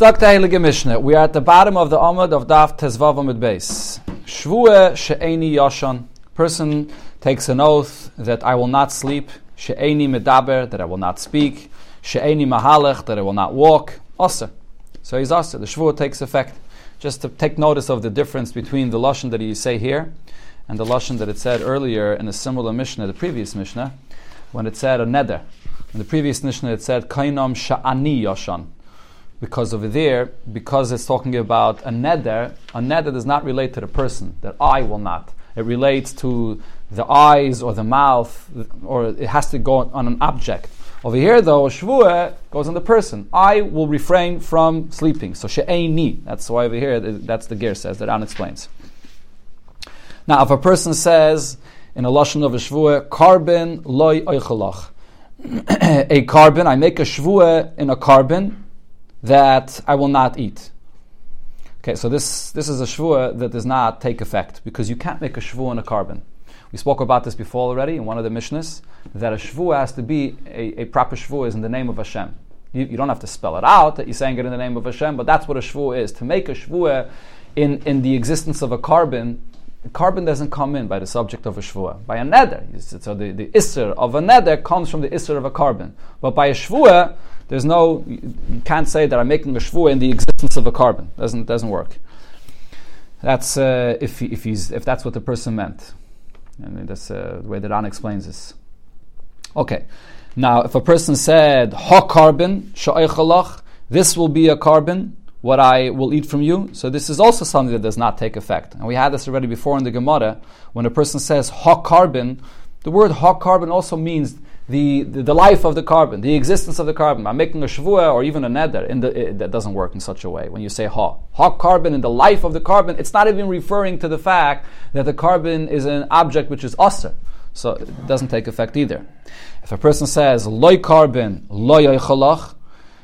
We are at the bottom of the Omad of Daf Tezvava with Beis. Shvua she'eni yashan. Person takes an oath that I will not sleep. She'eni medaber, that I will not speak. She'eni mahalech, that I will not walk. Aser. So he's aser. The shvua takes effect. Just to take notice of the difference between the lashon that you say here and the lashon that it said earlier in a similar Mishnah, the previous Mishnah, when it said a neder. In the previous Mishnah it said kainam sha'ani yashan. Because over there, because it's talking about a neder does not relate to the person, that I will not. It relates to the eyes or the mouth, or it has to go on an object. Over here though, shvuah goes on the person. I will refrain from sleeping. So she'eni, that's why over here, that's the girsa, as the Ran explains. Now if a person says, in a lashon of a shvuah, karbin loy oichalach, a karbin, I make a shvuah in a karbin, that I will not eat. Okay, so this is a shvua that does not take effect because you can't make a shvua in a karbon. We spoke about this before already in one of the Mishnahs, that a shvua has to be, a proper shvua is in the name of Hashem. You don't have to spell it out that you're saying it in the name of Hashem, but that's what a shvua is. To make a shvua in the existence of a karbon, carbon doesn't come in by the subject of a shvua. By a neder, so the iser of a neder comes from the iser of a carbon. But by a shvua, there's no. You can't say that I'm making a shvua in the existence of a carbon. Doesn't work. That's if that's what the person meant. I mean, that's the way that Ran explains this. Okay, now if a person said ha carbon sha'eichalach, this will be a carbon, what I will eat from you. So this is also something that does not take effect. And we had this already before in the Gemara. When a person says ha-karbin, the word ha-karbin also means the life of the carbon, the existence of the carbon. I'm making a shvua or even a neder. That doesn't work in such a way when you say ha. Ha-karbin, in the life of the carbon, it's not even referring to the fact that the carbon is an object which is aser. So it doesn't take effect either. If a person says loy karbin, loy oichalach,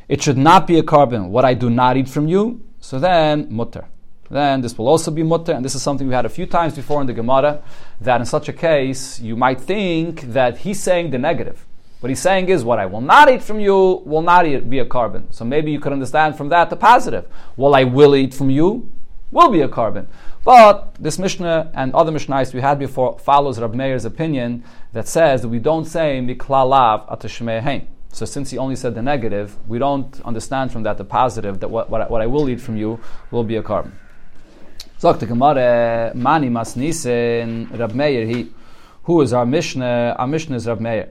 it should not be a carbon, what I do not eat from you, so then mutter. Then this will also be mutter, and this is something we had a few times before in the Gemara, that in such a case, you might think that he's saying the negative. What he's saying is, what I will not eat from you will not be a carbon. So maybe you could understand from that the positive. What I will eat from you will be a carbon. But this Mishnah and other Mishnahs we had before follows Rav Meir's opinion that says that we don't say miklalav atashmeihein. So since he only said the negative, we don't understand from that the positive, that what I will eat from you will be a carbon. Zok the Gemara, mani mas nisen Rav Meir he, who is our Mishnah? Our Mishnah is Rav Meir.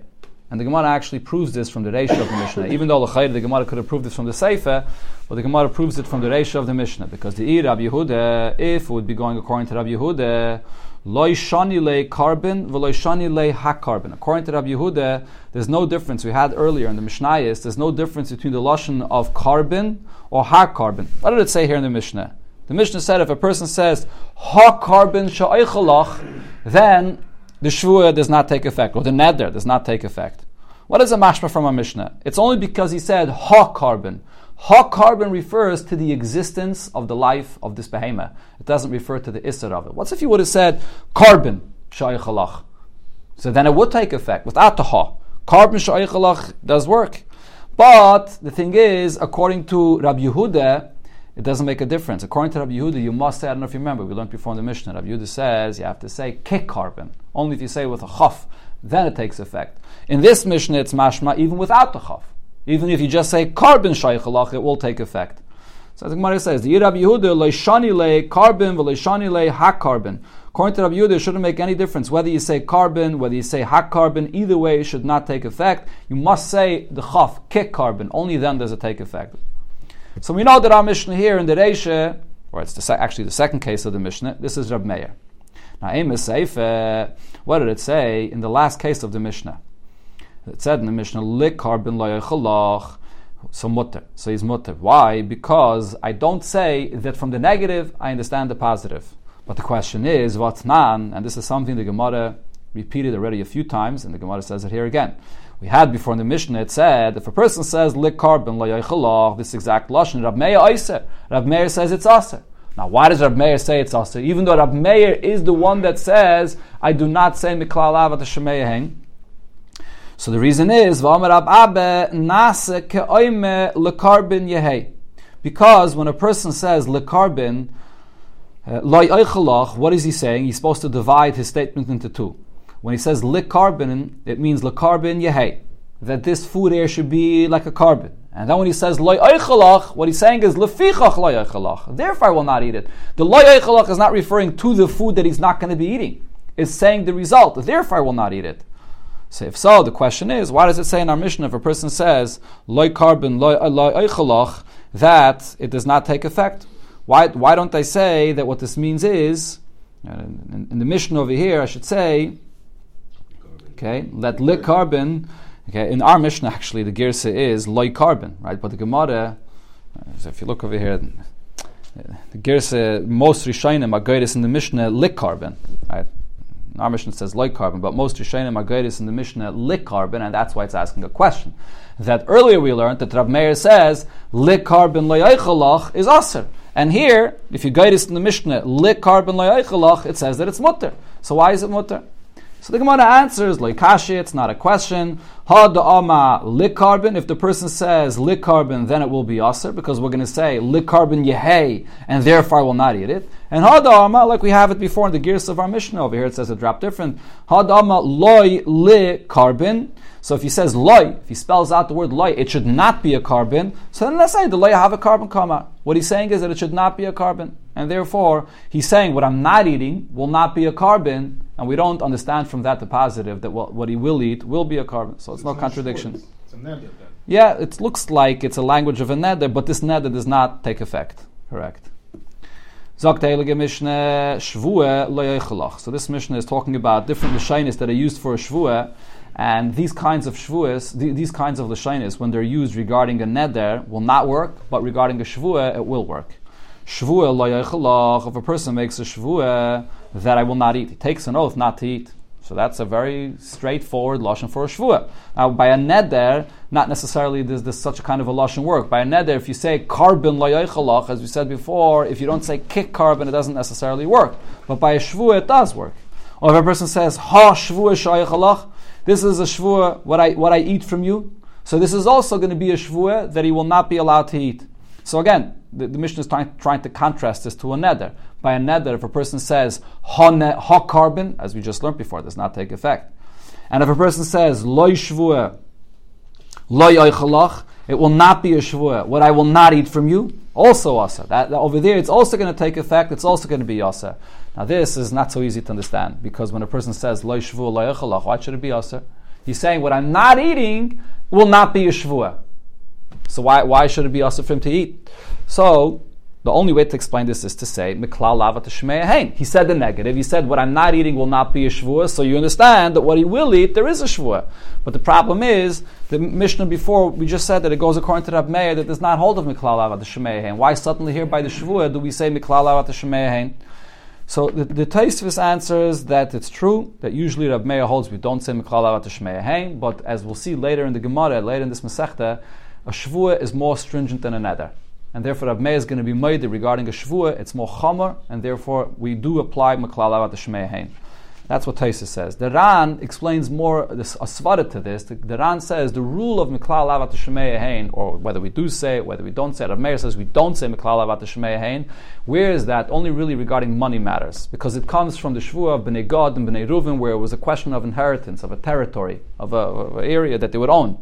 And the Gemara actually proves this from the Reisha of the Mishnah. Even though the Gemara could have proved this from the Seifa, but the Gemara proves it from the Reisha of the Mishnah. Because the Rabbi Yehuda, if it would be going according to Rabbi Yehuda, loy shani le karbin, v'loy shani le ha-karbin. According to Rabbi Yehuda, there's no difference. We had earlier in the Mishnayos, there's no difference between the lashon of karbin or ha-karbin. What did it say here in the Mishnah? The Mishnah said if a person says ha-karbin sha'eichalach, then the shvua does not take effect, or the neder does not take effect. What is a mashma from a Mishnah? It's only because he said ha-karbin. Ha-karbin refers to the existence of the life of this behemoth. It doesn't refer to the iser of it. What if you would have said karbin sha'ichalach? So then it would take effect without the ha. Karbin sha'ichalach does work. But the thing is, according to Rabbi Yehuda, it doesn't make a difference. According to Rabbi Yehuda, you must say, I don't know if you remember, we learned before in the Mishnah, Rabbi Yehuda says you have to say ke-karbin. Only if you say with a chaf, then it takes effect. In this Mishnah, it's mashma even without the chaf. Even if you just say karbin shaychalach, it will take effect. So as the Gemara says, the Rabbi Yehuda leishani le karbin v'leishani le ha-karbin. According to Rabbi Yehuda, it shouldn't make any difference whether you say karbin, whether you say ha-karbin. Either way, it should not take effect. You must say the chaf ke-karbin. Only then does it take effect. So we know that our Mishnah here in the Reisha, or it's actually the second case of the Mishnah, this is Rav Meir. Now, Seifa, what did it say in the last case of the Mishnah? It said in the Mishnah, Lik karbin loyachalach, so mutter. So he's mutter. Why? Because I don't say that from the negative, I understand the positive. But the question is, what's nan? And this is something the Gemara repeated already a few times, and the Gemara says it here again. We had before in the Mishnah, it said, if a person says, Lik karbin loyachalach, this exact lashon, Rav Meir iser. Rav Meir says it's aser. Now, why does Rav Meir say it's aser? Even though Rav Meir is the one that says, I do not say miklal avat hashemeyeheng. So the reason is, v'amar Rab Abaye nase ke'oime lekarbin yehei. Because when a person says lekarbin, loy eichelach, what is he saying? He's supposed to divide his statement into two. When he says lekarbin, it means lekarbin yehei, that this food here should be like a carbon. And then when he says loy eichelach, what he's saying is lefichach loy eichelach, therefore I will not eat it. The loy eichelach is not referring to the food that he's not going to be eating. It's saying the result, therefore I will not eat it. So if so, the question is, why does it say in our Mishnah, if a person says loy karbin loy eichelach, that it does not take effect? Why don't they say that what this means is, in the Mishnah over here, I should say, okay, let lit carbon, okay, in our Mishnah actually the girsa is loy carbon, right? But the Gemara, so if you look over here, the girsa, most Rishonim are greatest in the Mishnah lit carbon, right? Our Mishnah says loy carbon, but most Rishonim are greatest in the Mishnah lit carbon, and that's why it's asking a question. That earlier we learned that Rav Meir says lit carbon loy eichelach is aser, and here if you greatest in the Mishnah lit carbon loy eichelach, it says that it's mutter. So why is it mutter? So the Gemara answers loikashi, it's not a question. Ha da'ama lit carbon. If the person says lit carbon, then it will be aser, because we're going to say lit carbon yehei, and therefore I will not eat it. And hadama, like we have it before in the girsa of our Mishnah over here, it says a drop different. Hadama loy li karbin. So if he says loy, if he spells out the word loy, it should not be a carbon. So then let's say the loy have a carbon comma. What he's saying is that it should not be a carbon. And therefore, he's saying what I'm not eating will not be a carbon. And we don't understand from that the positive that what he will eat will be a carbon. So it's no contradiction. Short. It's a neder then. Yeah, it looks like it's a language of a neder, but this neder does not take effect. Correct. So this Mishnah is talking about different Lashonis that are used for a Shvua, and these kinds of Shvuas, these kinds of Lashonis, when they're used regarding a neder, will not work, but regarding a Shvua, it will work. Shvua lo yeichelach, if a person makes a Shvua that I will not eat, he takes an oath not to eat. So that's a very straightforward lashon for a shvua. Now, by a neder, not necessarily does such a kind of a lashon work. By a neder, if you say karbin lo yeichelach, as we said before, if you don't say kick karbin, it doesn't necessarily work. But by a shvua, it does work. Or if a person says ha shvua shayechelach, this is a shvua what I eat from you. So this is also going to be a shvua that he will not be allowed to eat. So again, the Mishnah is trying to contrast this to a neder. By a neder, if a person says ha carbon, as we just learned before, it does not take effect. And if a person says loy shvua loy eichelach, it will not be a shvua, what I will not eat from you, also asa. That over there, it's also going to take effect, it's also going to be asa. Now this is not so easy to understand, because when a person says loy shvua loy eichelach, why should it be asa? He's saying what I'm not eating will not be a shvua. So why should it be asa for him to eat? So the only way to explain this is to say miklal lava tashmei hein. He said the negative. He said what I'm not eating will not be a shvua. So you understand that what he will eat, there is a shvua. But the problem is the Mishnah before we just said that it goes according to Rav Meir that does not hold of miklal lava tashmei hein. Why suddenly here by the shvua do we say miklal lava tashmei hein? So the Tosfos answers that it's true that usually Rav Meir holds we don't say miklal lava tashmei hein. But as we'll see later in the Gemara, later in this Masechta, a shvua is more stringent than a neder. And therefore, Rav Meir is going to be made regarding a shvua. It's more chamor, and therefore we do apply meklal lava tashmei hein. That's what Tosfos says. The Ran explains more a svara to this. The Ran says the rule of meklal lava tashmei hein, or whether we do say it, whether we don't say it. Rav Meir says we don't say meklal lava tashmei hein. Where is that? Only really regarding money matters, because it comes from the shvua of Bnei Gad and Bnei Reuven, where it was a question of inheritance, of a territory, of an area that they would own.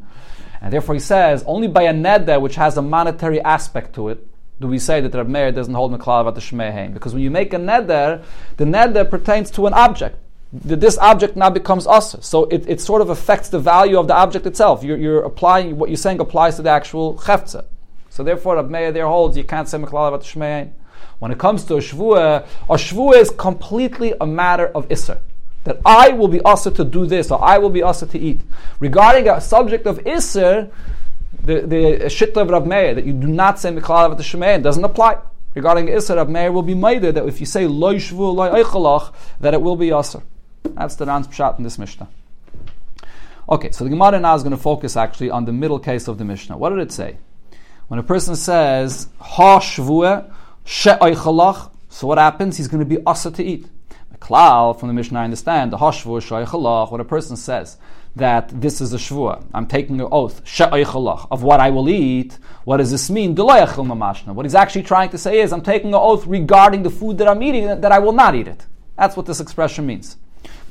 And therefore he says, only by a neder which has a monetary aspect to it, do we say that Rav Meir doesn't hold meklal lava tashmei hein. Because when you make a neder, the neder pertains to an object. This object now becomes aser. So it sort of affects the value of the object itself. You're applying, what you're saying applies to the actual chefza. So therefore Rav Meir there holds, you can't say meklal lava tashmei hein. When it comes to a shvua is completely a matter of iser. That I will be aser to do this, or I will be aser to eat. Regarding a subject of iser, the shitta of Rav Meir, that you do not say miklal avat shemein, doesn't apply. Regarding iser, Rav Meir will be meider that if you say loy shvu loy eichelach, that it will be aser. That's the Ran's pshat in this Mishnah. Okay, so the Gemara now is going to focus actually on the middle case of the Mishnah. What did it say? When a person says ha shvua she eichelach, so what happens? He's going to be aser to eat. Klal, from the Mishnah I understand, the hashvu shaychalach, what a person says that this is a shvua. I'm taking an oath, she'oichalach, of what I will eat. What does this mean? Deloyachil mamashna. What he's actually trying to say is, I'm taking an oath regarding the food that I'm eating, that I will not eat it. That's what this expression means.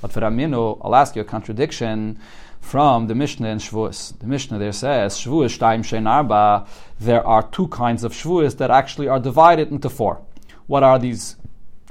But for Aminu, I'll ask you a contradiction from the Mishnah and Shvuas. The Mishnah there says, Shvuas shtaim shein arba, there are two kinds of Shvuas that actually are divided into four. What are these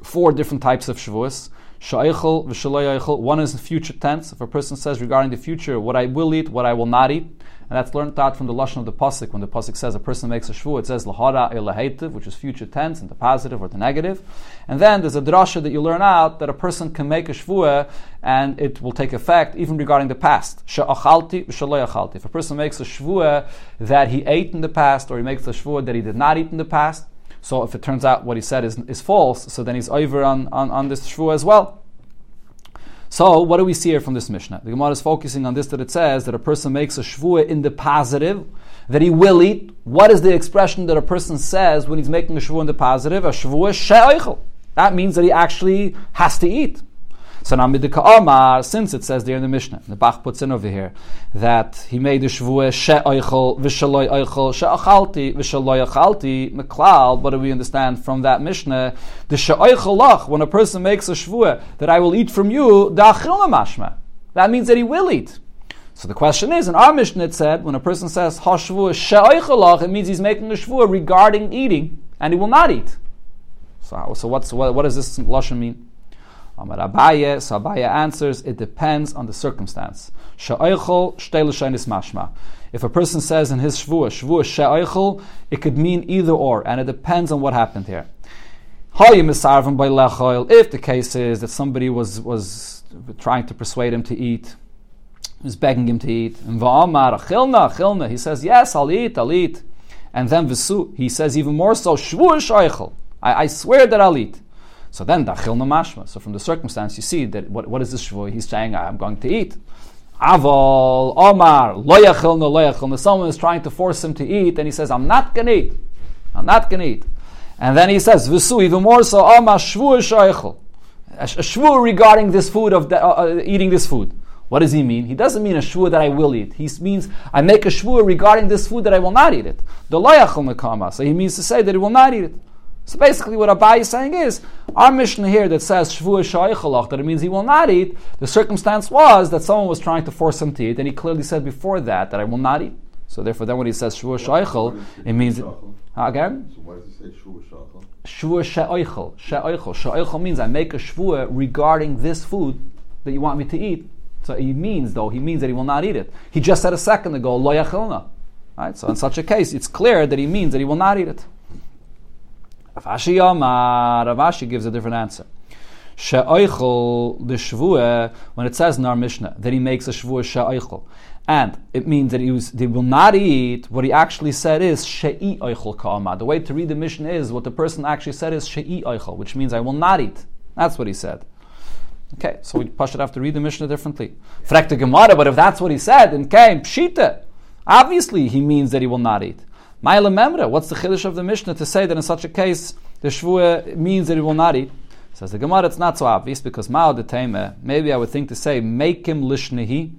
four different types of Shvuas? Sha'echel v'shalay eichel. One is the future tense. If a person says regarding the future, what I will eat, what I will not eat, and that's learned out from the lashon of the pasuk. When the pasuk says a person makes a shvua, it says lahara elaheitiv, which is future tense and the positive or the negative. And then there's a drasha that you learn out that a person can make a shvua and it will take effect even regarding the past. Sha'achalti v'shalay achalti. If a person makes a shvua that he ate in the past, or he makes a shvua that he did not eat in the past. So if it turns out what he said is false, so then he's over on this shvua as well. So what do we see here from this Mishnah? The Gemara is focusing on this, that it says that a person makes a shvua in the positive, that he will eat. What is the expression that a person says when he's making a shvua in the positive? A shvua she'oichel. That means that he actually has to eat. So now midika Omar, since it says there in the Mishnah, the Bach puts in over here that he made the shvua she'oichel v'shaloi oichel she'achalti v'shaloi achalti meklal. What do we understand from that Mishnah? The she'oichel lach, when a person makes a shvua that I will eat from you, da'achil mashma. That means that he will eat. So the question is, in our Mishnah it said when a person says ha shvua she'oichel lach, it means he's making a shvua regarding eating, and he will not eat. So what does this lashon mean? So Abaye answers, it depends on the circumstance. If a person says in his shvua she'oichel, it could mean either or, and it depends on what happened here. If the case is that somebody was trying to persuade him to eat, was begging him to eat, and he says, yes, I'll eat. And then he says even more so, shvua she'oichel, I swear that I'll eat. So then, dachil namashma. So from the circumstance, you see that what is this shvua? He's saying, I'm going to eat. Aval, Omar, lo yachil. Someone is trying to force him to eat, and he says, I'm not going to eat. And then he says, v'su, even more so, Omar, shvua she'oichel. A shvua regarding this food, eating this food. What does he mean? He doesn't mean a shvua that I will eat. He means, I make a shvua regarding this food that I will not eat it. The lo yachil nekama. So he means to say that he will not eat it. So basically what Abaye is saying is, our Mishnah here that says shvua she'oichel, that it means he will not eat, the circumstance was that someone was trying to force him to eat, and he clearly said before that I will not eat. So therefore then when he says shvua she'oichel, it means... Again? So why does he say shvua she'oichel? Shvua she'oichel. She'oichel means I make a shvua regarding this food that you want me to eat. So he means that he will not eat it. He just said a second ago, lo yachilna. Right? So in such a case, it's clear that he means that he will not eat it. Rav Ashi gives a different answer. She'oichel, the shvua, when it says in our Mishnah that he makes a shvua she'oichel, and it means that they will not eat, what he actually said is she'oichel ka'omad. The way to read the Mishnah is what the person actually said is she'oichel, which means I will not eat. That's what he said. Okay, so we should have to read the Mishnah differently. Frak the Gemara, but if that's what he said, then came pshita. Obviously, he means that he will not eat. Ma'ila memra, what's the chiddush of the Mishnah to say that in such a case the shvua means that he will not eat? Says the Gemara, it's not so obvious because ma'od etayme. Maybe I would think to say make him lishnehi,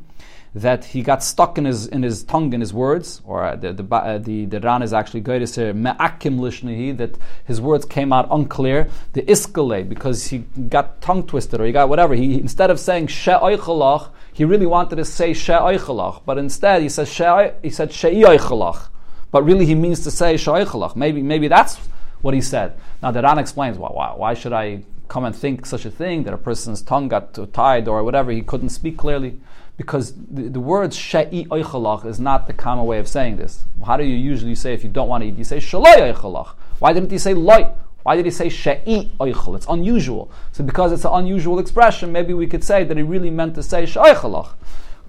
that he got stuck in his tongue, in his words, or the Ran is actually goydes here me'akim lishnehi, that his words came out unclear. The iskale, because he got tongue twisted or he got whatever. He instead of saying she'oichelach, he really wanted to say she'oichelach, but instead he says she'oichelach. But really, he means to say she'oichelach. Maybe that's what he said. Now, the Ran explains why should I come and think such a thing that a person's tongue got tied or whatever, he couldn't speak clearly, because the word she'oichelach is not the common way of saying this. How do you usually say if you don't want to eat? You say she'lo'oichelach. Why didn't he say loy? Why did he say she'oichel? It's unusual. So because it's an unusual expression, maybe we could say that he really meant to say she'oichelach.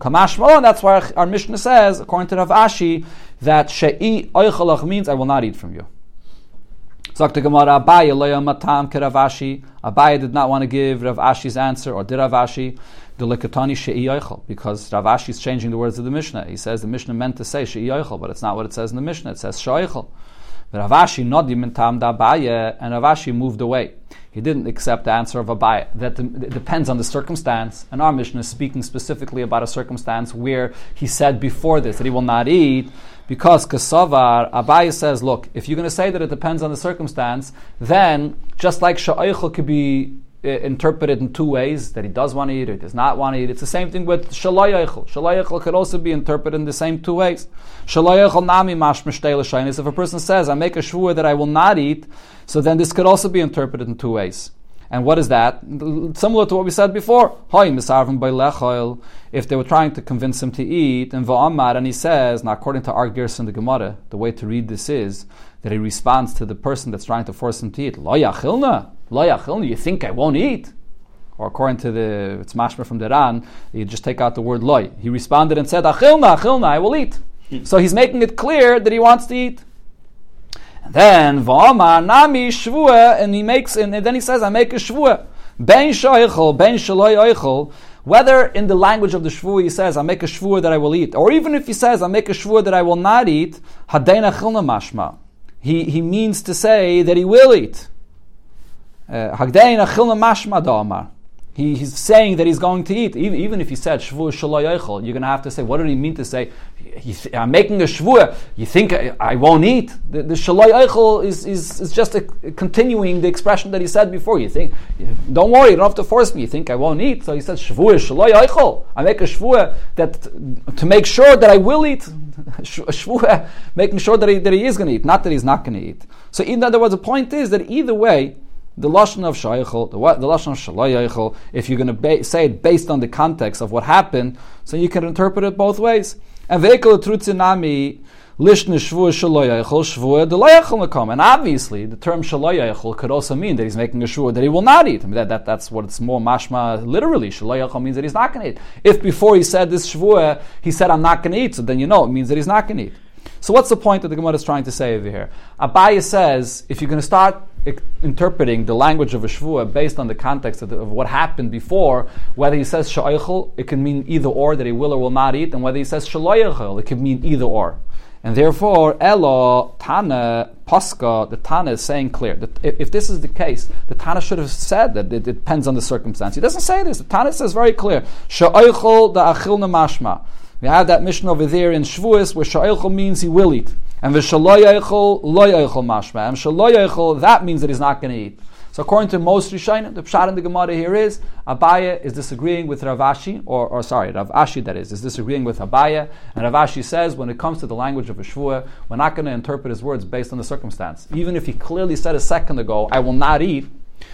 Kamashmalon, that's why our Mishnah says, according to Rav Ashi, that she'oichelach means I will not eat from you. Zakta Gemara, Abaye lo yamatam ke Rav Ashi. Abaye did not want to give Rav Ashi's answer, or did Rav Ashi, the lekatani she'oichel, because Rav Ashi is changing the words of the Mishnah. He says the Mishnah meant to say she'oichel, but it's not what it says in the Mishnah. It says she'oichel. But Rav Ashi nodi min tam da Abaye, and Rav Ashi moved away. He didn't accept the answer of Abaye, that it depends on the circumstance. And our Mishnah is speaking specifically about a circumstance where he said before this that he will not eat, because Kesavar, Abaye says, look, if you're going to say that it depends on the circumstance, then just like Sha'aycha could be interpreted in two ways, that he does want to eat or does not want to eat. It's the same thing with shalayachal. Shalayachal could also be interpreted in the same two ways. Shalayachal nami mashmish teilashaynis is if a person says, I make a shvua that I will not eat, so then this could also be interpreted in two ways. And what is that? Similar to what we said before. If they were trying to convince him to eat, and Omad, and he says, now according to our girsa in the Gemara, the way to read this is that he responds to the person that's trying to force him to eat. Lo yachilna, you think I won't eat? Or according to the it's mashma from the Ran, you just take out the word loy. He responded and said, achilna, I will eat. So he's making it clear that he wants to eat. Then v'amar nami shvua, and then he says, I make a shvua. Ben shaychol, ben shaloi oichol. Whether in the language of the shvua he says, I make a shvua that I will eat, or even if he says, I make a shvua that I will not eat, hadein achilna mashma. He means to say that he will eat. Hagdein achilna mashma da'amar. He's saying that he's going to eat, even if he said shvua shelo yochel. You're going to have to say, what did he mean to say? I'm making a shvua. You think I won't eat? The shelo yochel is just continuing the expression that he said before. You think, don't worry, you don't have to force me. You think I won't eat? So he said shvua shelo yochel. I make a shvua that to make sure that I will eat. Shvua, making sure that he is going to eat, not that he's not going to eat. So in other words, the point is that either way, the lashon of shaychel, the lashon of shalai yachel, if you're going to say it based on the context of what happened, so you can interpret it both ways. And ve'ikol trutzinami lishne shvua shalai yachel shvua delay yachel nakom. And obviously, the term shalai yachel could also mean that he's making a shvua that he will not eat. I mean, that's what it's more mashma literally. Shalai yachel means that he's not going to eat. If before he said this shvua, he said I'm not going to eat, so then you know it means that he's not going to eat. So what's the point that the Gemara is trying to say over here? Abaye says, if you're going to start interpreting the language of a shvua based on the context of what happened before, whether he says sha'aychel, it can mean either or, that he will or will not eat, and whether he says shaloyachel, it can mean either or. And therefore, elo, Tana, Pascha, the Tana is saying clear, that if this is the case, the Tana should have said that it depends on the circumstance. He doesn't say this. The Tana says very clear, sha'aychel da'achil namashma. We have that mission over there in Shvuas where Sha'ilchol means he will eat. And V'shaloyaychol, loyaychol mashma. And Shaloyaychol, that means that he's not going to eat. So according to most Rishonim, the Pshat in the Gemara here is, Abaye is disagreeing with Rav Ashi, Rav Ashi that is disagreeing with Abaye. And Rav Ashi says, when it comes to the language of a Shvuah, we're not going to interpret his words based on the circumstance. Even if he clearly said a second ago, I will not eat,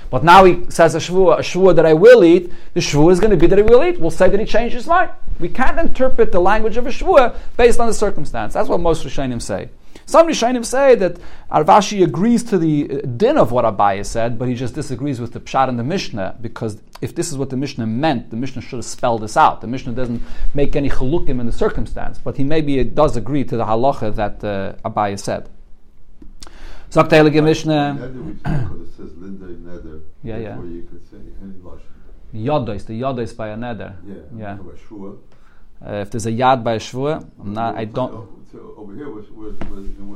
but now he says a shvua that I will eat, the shvua is going to be that he will eat. We'll say that he changed his mind. We can't interpret the language of a shvua based on the circumstance. That's what most Rishonim say. Some Rishonim say that Rav Ashi agrees to the din of what Abaye said, but he just disagrees with the Pshat and the Mishnah, because if this is what the Mishnah meant, the Mishnah should have spelled this out. The Mishnah doesn't make any chalukim in the circumstance, but he maybe does agree to the halacha that Abaye said. Yeah. Or you could say any lashon. Yodos, the yodos by a neder. Yeah. If there's a yad by a shvua, I don't. So over here, we're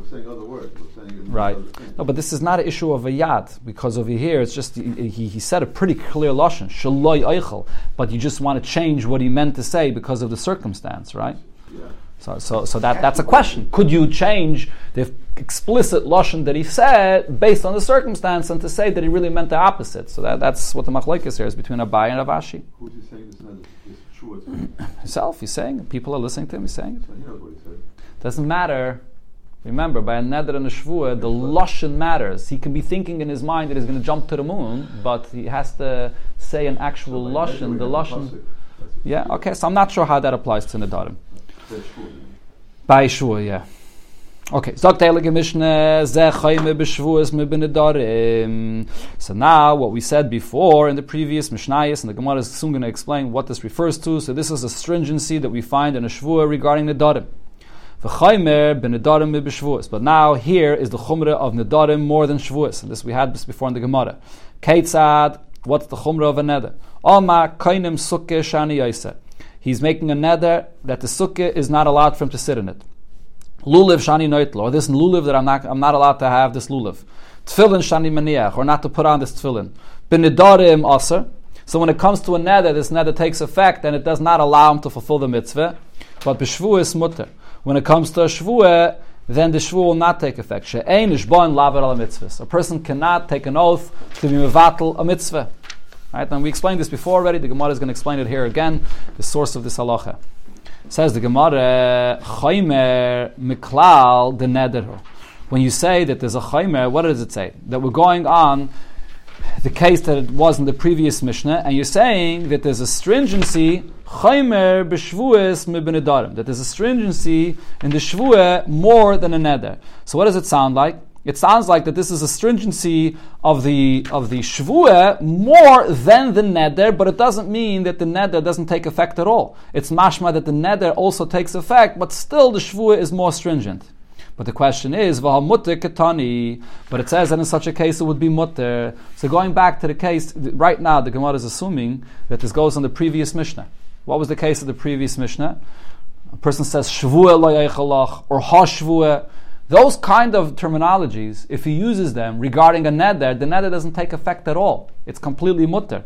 saying other words. We're saying right. No, but this is not an issue of a yad, because over here it's just he said a pretty clear lashon, shaloi eichel, but you just want to change what he meant to say because of the circumstance, right? Yeah. So that's a question. Could you change the explicit lashon that he said based on the circumstance and to say that he really meant the opposite? So that's what the machlokes here is between Abaye and Rav Ashi. Who's he saying this shvua to? Himself. He's saying it. People are listening to him. He's saying it. So he knows what he said. Doesn't matter. Remember, by a neder and a shvua, the lashon matters. He can be thinking in his mind that he's going to jump to the moon, but he has to say an actual lashon. The lashon. Yeah. Okay. So I'm not sure how that applies to nedarim. By shvua, yeah. Okay. So now what we said before in the previous Mishnayos, and the Gemara is soon going to explain what this refers to. So this is a stringency that we find in a shvua regarding nedarim. But now here is the chumrah of nedarim more than shvuas. And this we had before in the Gemara. Keitzad, what's the chumrah of a neder? Alma kainim sukkeh shani yoseh. He's making a neder that the sukkah is not allowed for him to sit in it. Lulav shani noitlo, or this lulav that I'm not allowed to have this lulav. Tefillin shani maniach, or not to put on this tefillin. B'nedarim aser. So when it comes to a neder, this neder takes effect and it does not allow him to fulfill the mitzvah. But b'shvua is mutter. When it comes to a shvua, then the shvua will not take effect. She'ein ishbon laver ala mitzvahs. A person cannot take an oath to be mevatel a mitzvah. Right? And we explained this before already. The Gemara is going to explain it here again. The source of this halacha. Says the Gemara, chaymer miklal de nederhu. When you say that there's a chaymer, what does it say? That we're going on the case that it was in the previous Mishnah, and you're saying that there's a stringency, chaymer b'shvuas mib'nedarim, that there's a stringency in the shvua more than a neder. So what does it sound like? It sounds like that this is a stringency of the shvua more than the neder, but it doesn't mean that the neder doesn't take effect at all. It's mashma that the neder also takes effect, but still the shvua is more stringent. But the question is, v'hamuter ketani. But it says that in such a case it would be mutter. So going back to the case, right now the Gemara is assuming that this goes on the previous Mishnah. What was the case of the previous Mishnah? A person says shvua lo yeichalach or hashvua. Those kind of terminologies, if he uses them regarding a neder, the neder doesn't take effect at all. It's completely mutter.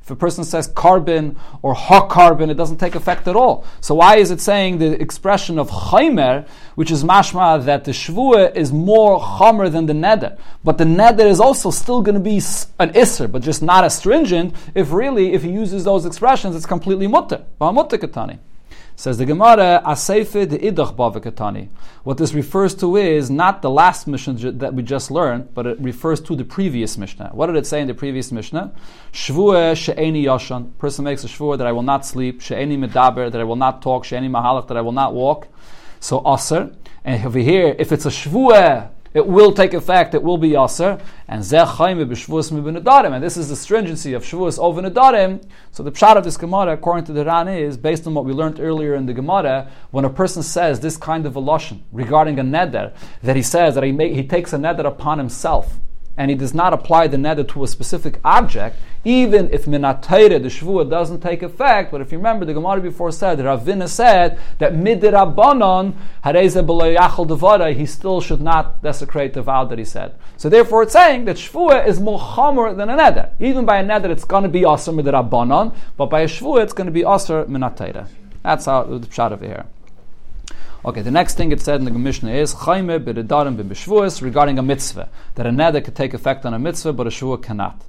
If a person says karbin or ha karbin, it doesn't take effect at all. So why is it saying the expression of chaymer, which is mashma that the shvua is more chomer than the neder? But the neder is also still going to be an iser, but just not as stringent. If he uses those expressions, it's completely mutter. V'hamutter ketani. Says the Gemara, Aseifa de idach bavakatani. What this refers to is not the last Mishnah that we just learned, but it refers to the previous Mishnah. What did it say in the previous Mishnah? Shvua she'eni yashan. Person makes a shvua that I will not sleep. She'eni medaber, that I will not talk. She'eni mahalach, that I will not walk. So aser. And over here, if it's a shvua, it will take effect. It will be aser. And zeh chayme b'shvuas mib'nedarim. And this is the stringency of shvuas over nedarim. So the pshat of this Gemara, according to the Ran, is based on what we learned earlier in the Gemara. When a person says this kind of a lashon regarding a neder, that he says that he takes a neder upon himself, and he does not apply the neder to a specific object, even if minatayre, the shvua, doesn't take effect. But if you remember, the Gemara before said, Ravina said, that midirabanon, hareze b'lo yachol devara, he still should not desecrate the vow that he said. So therefore it's saying that shvua is more chomer than a neder. Even by a neder it's going to be asr midirabanon, but by a shvua it's going to be asr minatayre. That's how the pshat over here. Okay, the next thing it said in the Mishnah is chaymer b'nedarim b'shvuas regarding a mitzvah, that a neder could take effect on a mitzvah, but a shvua cannot.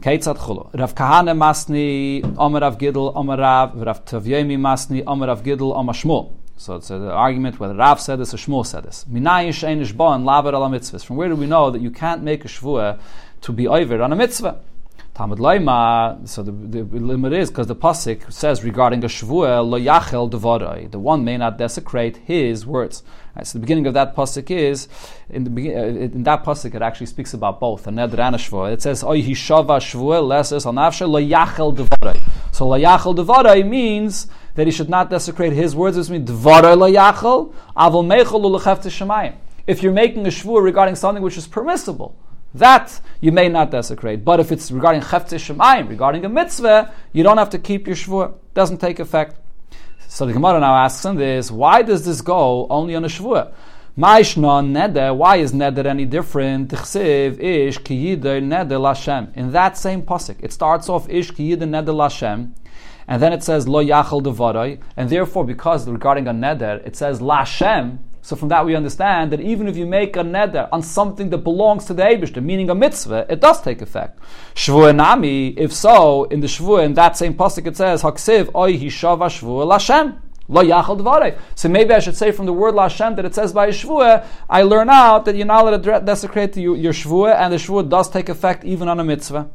Keitzad chulo. Rav Kahane masni, Omad Rav Gidil, Omad Rav, Rav Tavyemi masni, Omad Rav Gidil, Omad Shmuel. So it's an argument whether Rav said this or Shmuel said this. Minayin she'ein ishbon laver ala mitzvahs. From where do we know that you can't make a shvua to be over on a mitzvah? Tamad Laima, so the limit is because the pasuk says regarding a shvua, lo yachel devarai, the one may not desecrate his words. Right, so the beginning of that pasuk is in that pasuk it actually speaks about both a neder and a shvua. It says oy hishava shvua leses al nafshe lo yachel devarai. So lo yachel devarai means that he should not desecrate his words, which means devarai lo yachel avol meichel lo lechefte shemayim. If you're making a shvua regarding something which is permissible, that you may not desecrate. But if it's regarding Cheftei Shemayim, regarding a mitzvah, you don't have to keep your shvua. It doesn't take effect. So the Gemara now asks him this, why does this go only on a shvua? Ma'ishnon neder, why is neder any different? Tichsev ish ki yider neder l'Hashem. In that same pasuk, it starts off ish ki yider neder l'Hashem, and then it says lo yachal devarai, and therefore because regarding a neder, it says l'Hashem. So from that we understand that even if you make a neder on something that belongs to the Eibishter, meaning a mitzvah, it does take effect. Shvua nami, if so, in the shvua, in that same pasuk it says, Haksiv oy hishava shvua l'Hashem, lo yachal dvarei. So maybe I should say from the word l'Hashem that it says by a shvua, I learn out that you're not allowed to desecrate your shvua, and the shvua does take effect even on a mitzvah.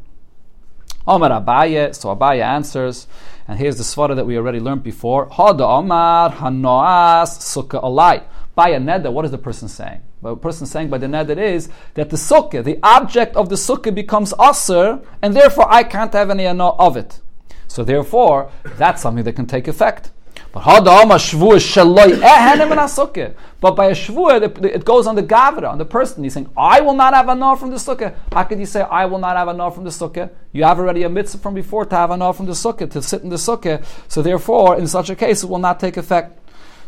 Omar Abaye, so Abaye answers, and here's the svara that we already learned before, Hada Omar hanoas sukkah alai. By a neder, what is the person saying? Well, the person saying by the neder is that the sukkah, the object of the sukkah becomes aser, and therefore I can't have any of it. So therefore, that's something that can take effect. But by a shvua, it goes on the gavra, on the person. He's saying, I will not have anah from the sukkah. How could you say, I will not have anah from the sukkah? You have already a mitzvah from before to have anah from the sukkah, to sit in the sukkah. So therefore, in such a case, it will not take effect.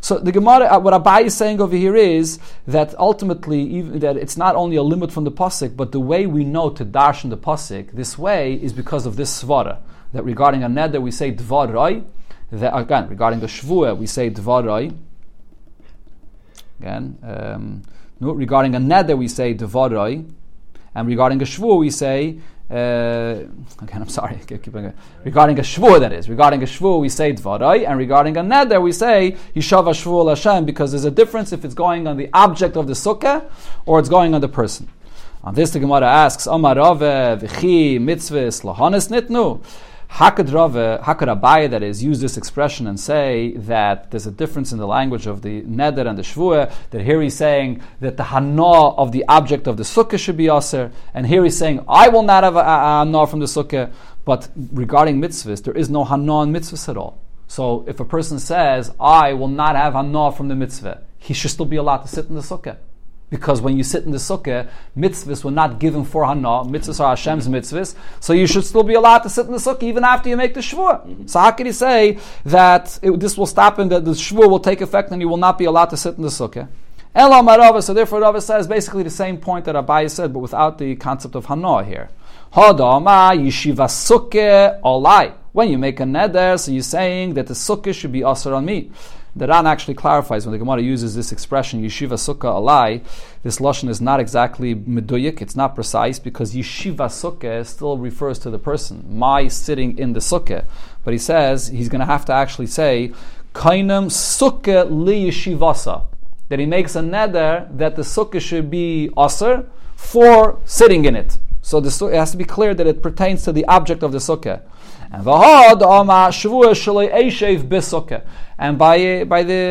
So the Gemara, what Abaye is saying over here is that ultimately, even that it's not only a limit from the pasuk, but the way we know to darshan the pasuk this way is because of this svara. That regarding a neder we say dvarai. That again, regarding the shvua we say dvarai. Again, regarding a neder we say dvarai, and regarding a shvua we say. Regarding a shvua, we say dvarai, and regarding a neder, we say yishava shvua l'Hashem, because there's a difference if it's going on the object of the sukkah or it's going on the person. On this, the Gemara asks, Omad Rava v'chi mitzvahs lahanis nitnu. How could Abaye, that is, use this expression and say that there's a difference in the language of the neder and the shvua, that here he's saying that the hana of the object of the sukkah should be iser, and here he's saying, I will not have a hana from the sukkah, but regarding mitzvahs, there is no hana in mitzvahs at all. So if a person says, I will not have hana from the mitzvah, he should still be allowed to sit in the sukkah. Because when you sit in the sukkah, mitzvahs were not given for hana. Mitzvahs are Hashem's mitzvahs. So you should still be allowed to sit in the sukkah even after you make the shvua. Mm-hmm. So how could he say that this will stop and that the shvua will take effect and you will not be allowed to sit in the sukkah? Ela Marava, so therefore Rava says basically the same point that Abaye said, but without the concept of hana here. Hodama yeshiva sukkah olai. When you make a neder, so you're saying that the sukkah should be asr on me. The Ran actually clarifies when the Gemara uses this expression, yeshiva sukkah alai, this lashon is not exactly meduyik, it's not precise, because yeshiva sukkah still refers to the person, my sitting in the sukkah. But he says, he's going to have to actually say, kainam sukkah li yeshivasa, that he makes a neder that the sukkah should be aser for sitting in it. So it has to be clear that it pertains to the object of the sukkah. And by the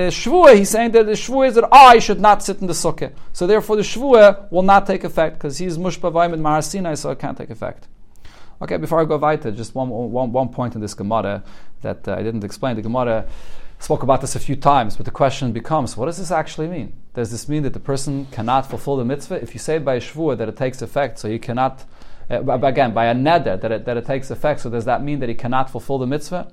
shvua, he's saying that the shvua is that I should not sit in the sukkah. So therefore the shvua will not take effect, because he's mushbavayim and marasinai, so it can't take effect. Okay, before I go weiter, just one point in this Gemara that I didn't explain. The Gemara spoke about this a few times, but the question becomes, what does this actually mean? Does this mean that the person cannot fulfill the mitzvah? If you say by a shvua that it takes effect, so you cannot... by a neder, that it takes effect, so does that mean that he cannot fulfill the mitzvah?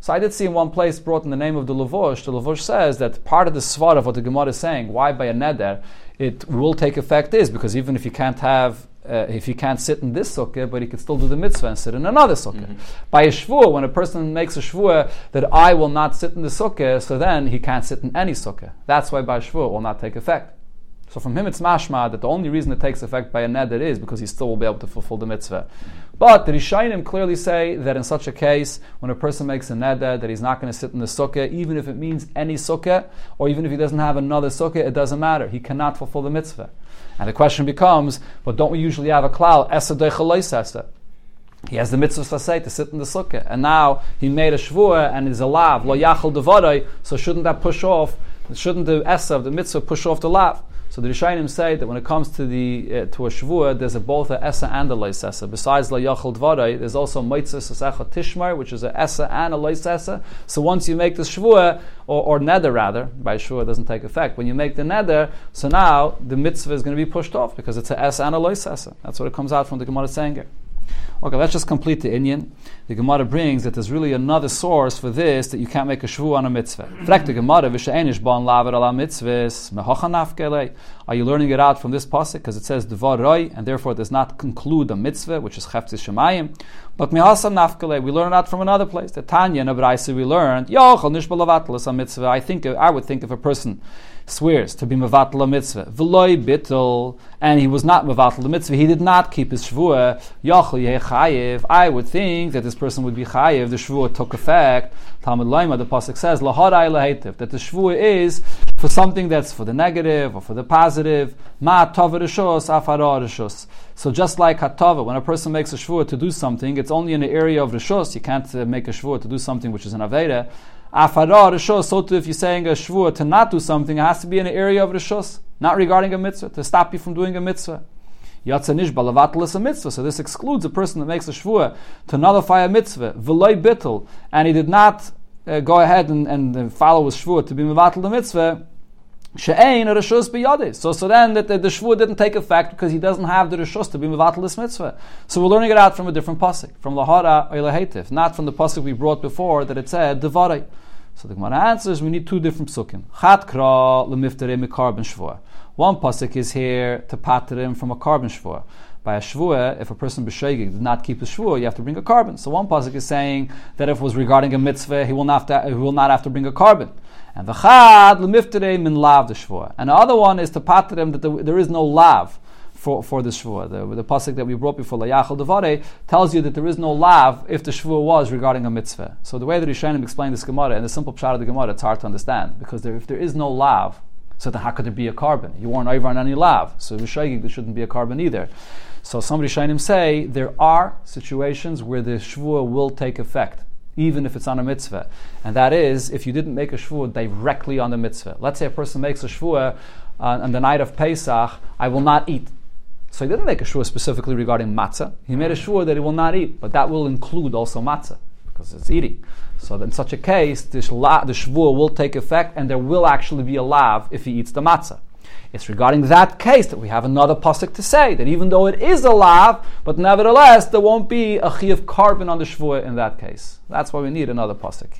So I did see in one place brought in the name of the Levush. The Levush says that part of the svar of what the Gemara is saying, why by a neder, it will take effect is because even if you can't have, if you can't sit in this sukkah, but he could still do the mitzvah and sit in another sukkah. Mm-hmm. By a shvua, when a person makes a shvua that I will not sit in the sukkah, so then he can't sit in any sukkah. That's why by a shvua it will not take effect. So from him it's mashma that the only reason it takes effect by a neder is because he still will be able to fulfill the mitzvah. But the Rishonim clearly say that in such a case, when a person makes a neder, that he's not going to sit in the sukkah, even if it means any sukkah, or even if he doesn't have another sukkah, it doesn't matter. He cannot fulfill the mitzvah. And the question becomes, but don't we usually have a klal, esa doichel leis esa? He has the mitzvah saseh to sit in the sukkah. And now he made a shvua and is alav, lo yachal devaray, so shouldn't that push off, shouldn't the esa of the mitzvah push off the lav? So the Rishonim say that when it comes to the to a shvua, there's both a esa and a leis esa. Besides la yachal dvaray, there's also meitzah sasecha tishmar, which is a esa and a leis esa. So once you make the shvua or neder rather, by shvua doesn't take effect. When you make the neder, so now the mitzvah is going to be pushed off because it's a esa and a leis esa. That's what it comes out from the Gemara saying here. Okay, let's just complete the inyan. The Gemara brings that there's really another source for this, that you can't make a shvu on a mitzvah. In fact, the Gemara, v'she'enish bon laver ala mitzvahs, mehochanaf kelei. Are you learning it out from this pasuk? Because it says devar roi, and therefore it does not conclude a mitzvah, which is chefzi shemayim. But mehasan nafkelei, we learn it out from another place. The Tanya in a brayse we learned, yochel nishba levatlas a mitzvah. I would think if a person swears to be mevatel a mitzvah, v'loi bittel, and he was not mevatel a mitzvah, he did not keep his shvua, yochel yeh chayiv, I would think that this person would be chayiv, the shvua took effect. Talmud Laima, the pasuk says, laharai lahetiv, that the shvua is for something that's for the negative or for the positive, ma tova rishos, afara rishos. So just like hatava, when a person makes a shvua to do something, it's only in the area of rishos, you can't make a shvua to do something which is an aveda. Afara rishos, so too if you're saying a shvua to not do something, it has to be in the area of rishos, not regarding a mitzvah, to stop you from doing a mitzvah. Yatzanish balavatlis a mitzvah. So this excludes a person that makes a shvua to nullify a mitzvah, v'loi bittel, and he did not go ahead and follow his shvua to be mevatel the mitzvah. She'ein rishus biyadis. So then the shvua didn't take effect because he doesn't have the rishus to be mevatel this mitzvah. So we're learning it out from a different pasuk, from lahara olahetiv, not from the pasuk we brought before that it said devaray. So the Gemara answers, we need two different psukim. Chat kra lemifterim mikarbin shvua. One pasuk is here to pater him from a karbin shvua. By a shvua, if a person b'shegig did not keep the shvua, you have to bring a karbin. So one pasuk is saying that if it was regarding a mitzvah, he will not have to bring a karbin. And the chad lemifterim min lav the shvua. And the other one is to pater him that there is no lav for the shvua. The pasuk that we brought before, layachal devare, tells you that there is no lav if the shvua was regarding a mitzvah. So the way that Rishonim explain this Gemara and the simple pshat of the Gemara, it's hard to understand, because if there is no lav, so then how could there be a karbon? You weren't over on any lav, so b'shegig there shouldn't be a karbon either. So some Rishonim say there are situations where the shvua will take effect, even if it's on a mitzvah, and that is if you didn't make a shvua directly on the mitzvah. Let's say a person makes a shvua on the night of Pesach, I will not eat. So he didn't make a shvua specifically regarding matzah. He made a shvua that he will not eat, but that will include also matzah, because it's eating. So in such a case, the shvua will take effect, and there will actually be a lav if he eats the matzah. It's regarding that case that we have another pasuk to say, that even though it is a lav, but nevertheless, there won't be a chiyuv karbon on the shvua in that case. That's why we need another pasuk.